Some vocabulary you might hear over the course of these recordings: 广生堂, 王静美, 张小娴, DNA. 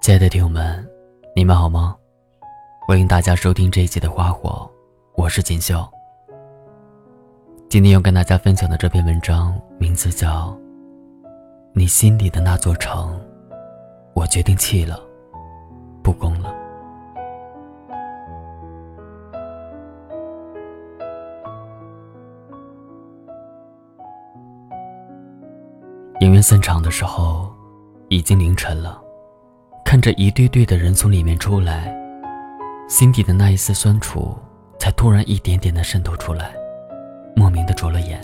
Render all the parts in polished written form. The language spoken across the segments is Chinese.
亲爱的听友们，你们好吗？欢迎大家收听这一期的花火，我是锦绣。今天要跟大家分享的这篇文章名字叫《你心里的那座城，我决定弃了，不攻了》。影院散场的时候已经凌晨了，看着一对对的人从里面出来，心底的那一丝酸楚才突然一点点的渗透出来，莫名的灼了眼。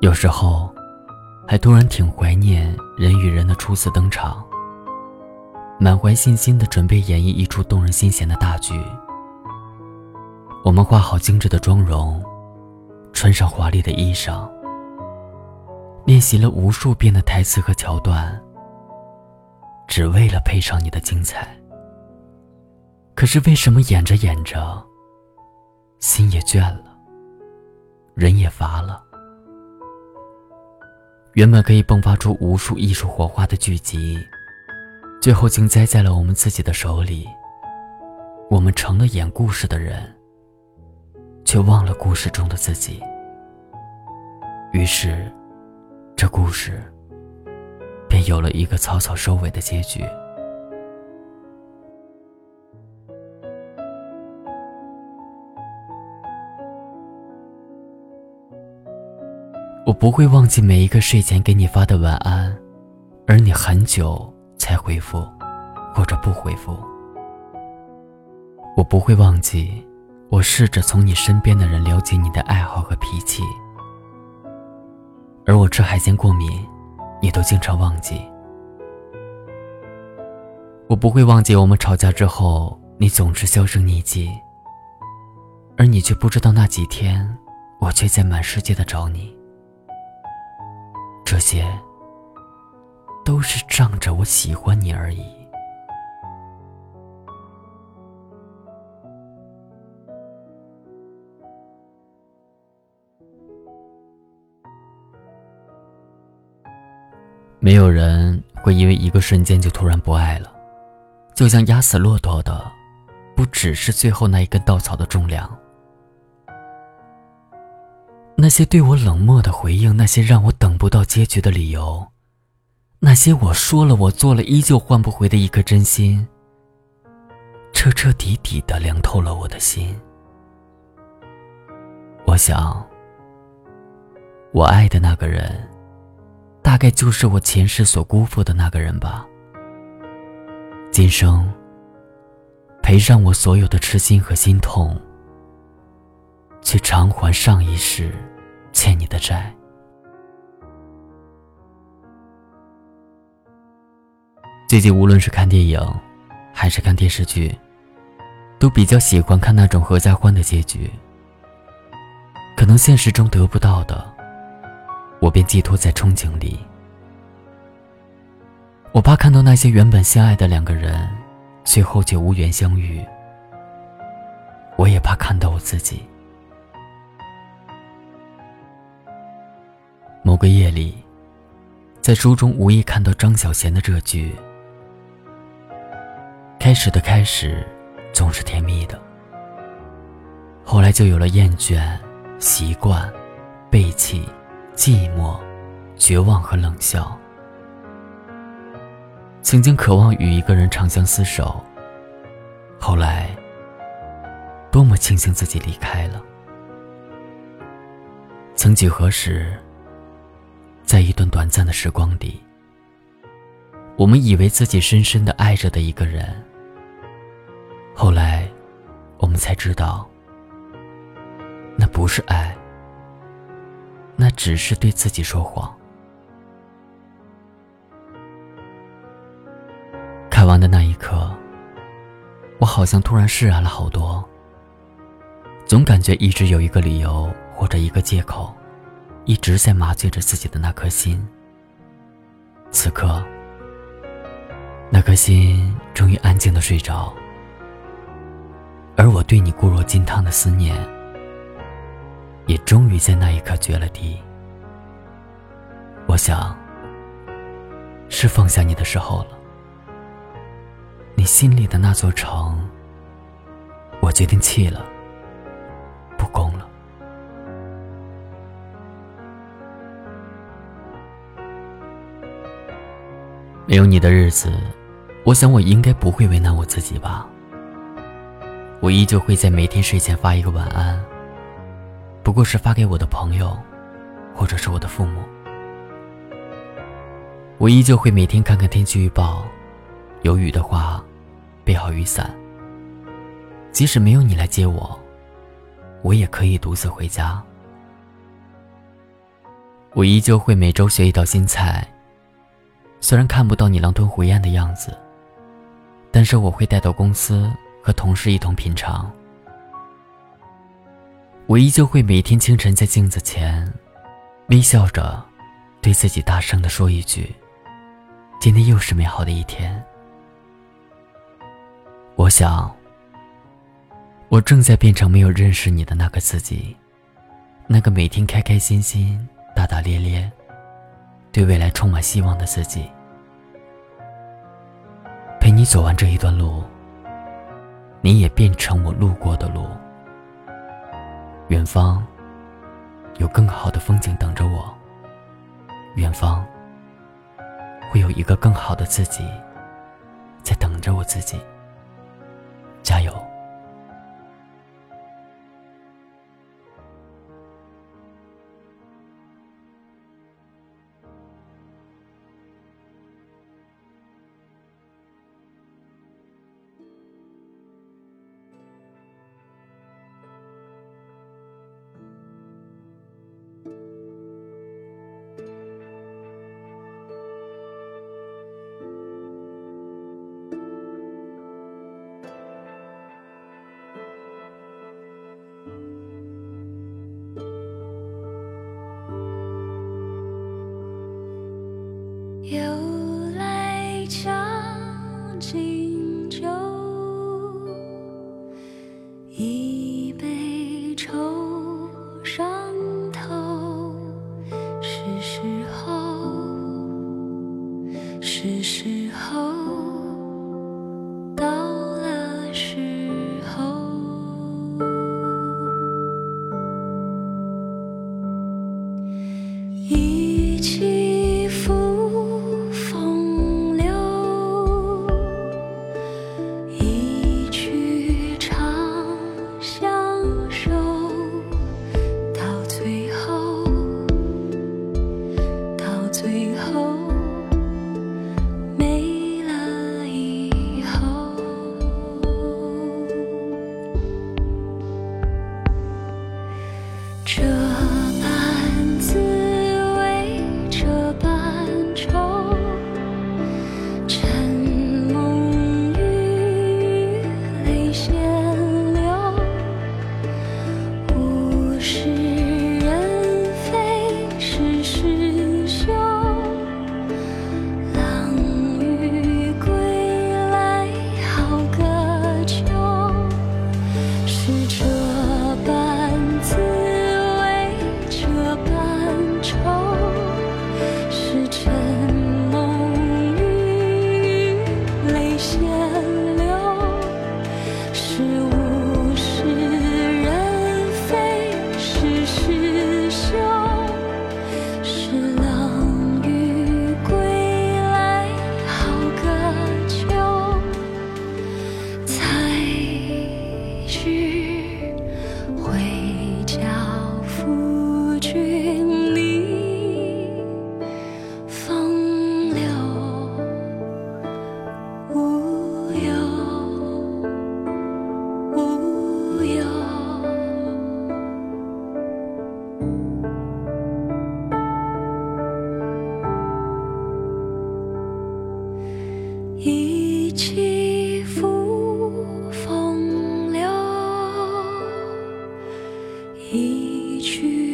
有时候还突然挺怀念人与人的初次登场，满怀信心的准备演绎一出动人心弦的大剧。我们化好精致的妆容，穿上华丽的衣裳，练习了无数遍的台词和桥段，只为了配上你的精彩。可是为什么演着演着，心也倦了，人也乏了？原本可以迸发出无数艺术火花的剧集，最后竟栽在了我们自己的手里。我们成了演故事的人，却忘了故事中的自己。于是这故事便有了一个草草收尾的结局。我不会忘记每一个睡前给你发的晚安，而你很久才回复或者不回复。我不会忘记我试着从你身边的人了解你的爱好和脾气，而我吃海鲜过敏，你都经常忘记。我不会忘记我们吵架之后，你总是销声匿迹，而你却不知道那几天我却在满世界的找你。这些都是仗着我喜欢你而已。没有人会因为一个瞬间就突然不爱了，就像压死骆驼的，不只是最后那一根稻草的重量。那些对我冷漠的回应，那些让我等不到结局的理由，那些我说了我做了依旧换不回的一颗真心，彻彻底底地凉透了我的心。我想，我爱的那个人大概就是我前世所辜负的那个人吧，今生赔上我所有的痴心和心痛，去偿还上一世欠你的债。最近无论是看电影还是看电视剧，都比较喜欢看那种合家欢的结局。可能现实中得不到的，我便寄托在憧憬里。我怕看到那些原本相爱的两个人最后却无缘相遇，我也怕看到我自己。某个夜里，在书中无意看到张小娴的这句：开始的开始总是甜蜜的，后来就有了厌倦、习惯、背弃、寂寞、绝望和冷笑。曾经渴望与一个人长相厮守，后来多么庆幸自己离开了。曾几何时，在一段短暂的时光里，我们以为自己深深地爱着的一个人，后来我们才知道，那不是爱，那只是对自己说谎。看完的那一刻，我好像突然释然了好多。总感觉一直有一个理由或者一个借口，一直在麻醉着自己的那颗心。此刻，那颗心终于安静地睡着，而我对你固若金汤的思念也终于在那一刻绝了堤。我我想，是放下你的时候了。你心里的那座城，我决定弃了，不攻了。没有你的日子，我想我应该不会为难我自己吧。我依旧会在每天睡前发一个晚安，不过是发给我的朋友，或者是我的父母。我依旧会每天看看天气预报，有雨的话，备好雨伞。即使没有你来接我，我也可以独自回家。我依旧会每周学一道新菜，虽然看不到你狼吞虎咽的样子，但是我会带到公司和同事一同品尝。我依旧会每天清晨在镜子前，微笑着对自己大声地说一句，今天又是美好的一天。我想，我正在变成没有认识你的那个自己，那个每天开开心心、大大咧咧，对未来充满希望的自己。陪你走完这一段路，你也变成我路过的路。远方有更好的风景等着我，远方会有一个更好的自己在等着我自己。加油。又来将荆州，一杯愁上头。是时候到了时候，一起一曲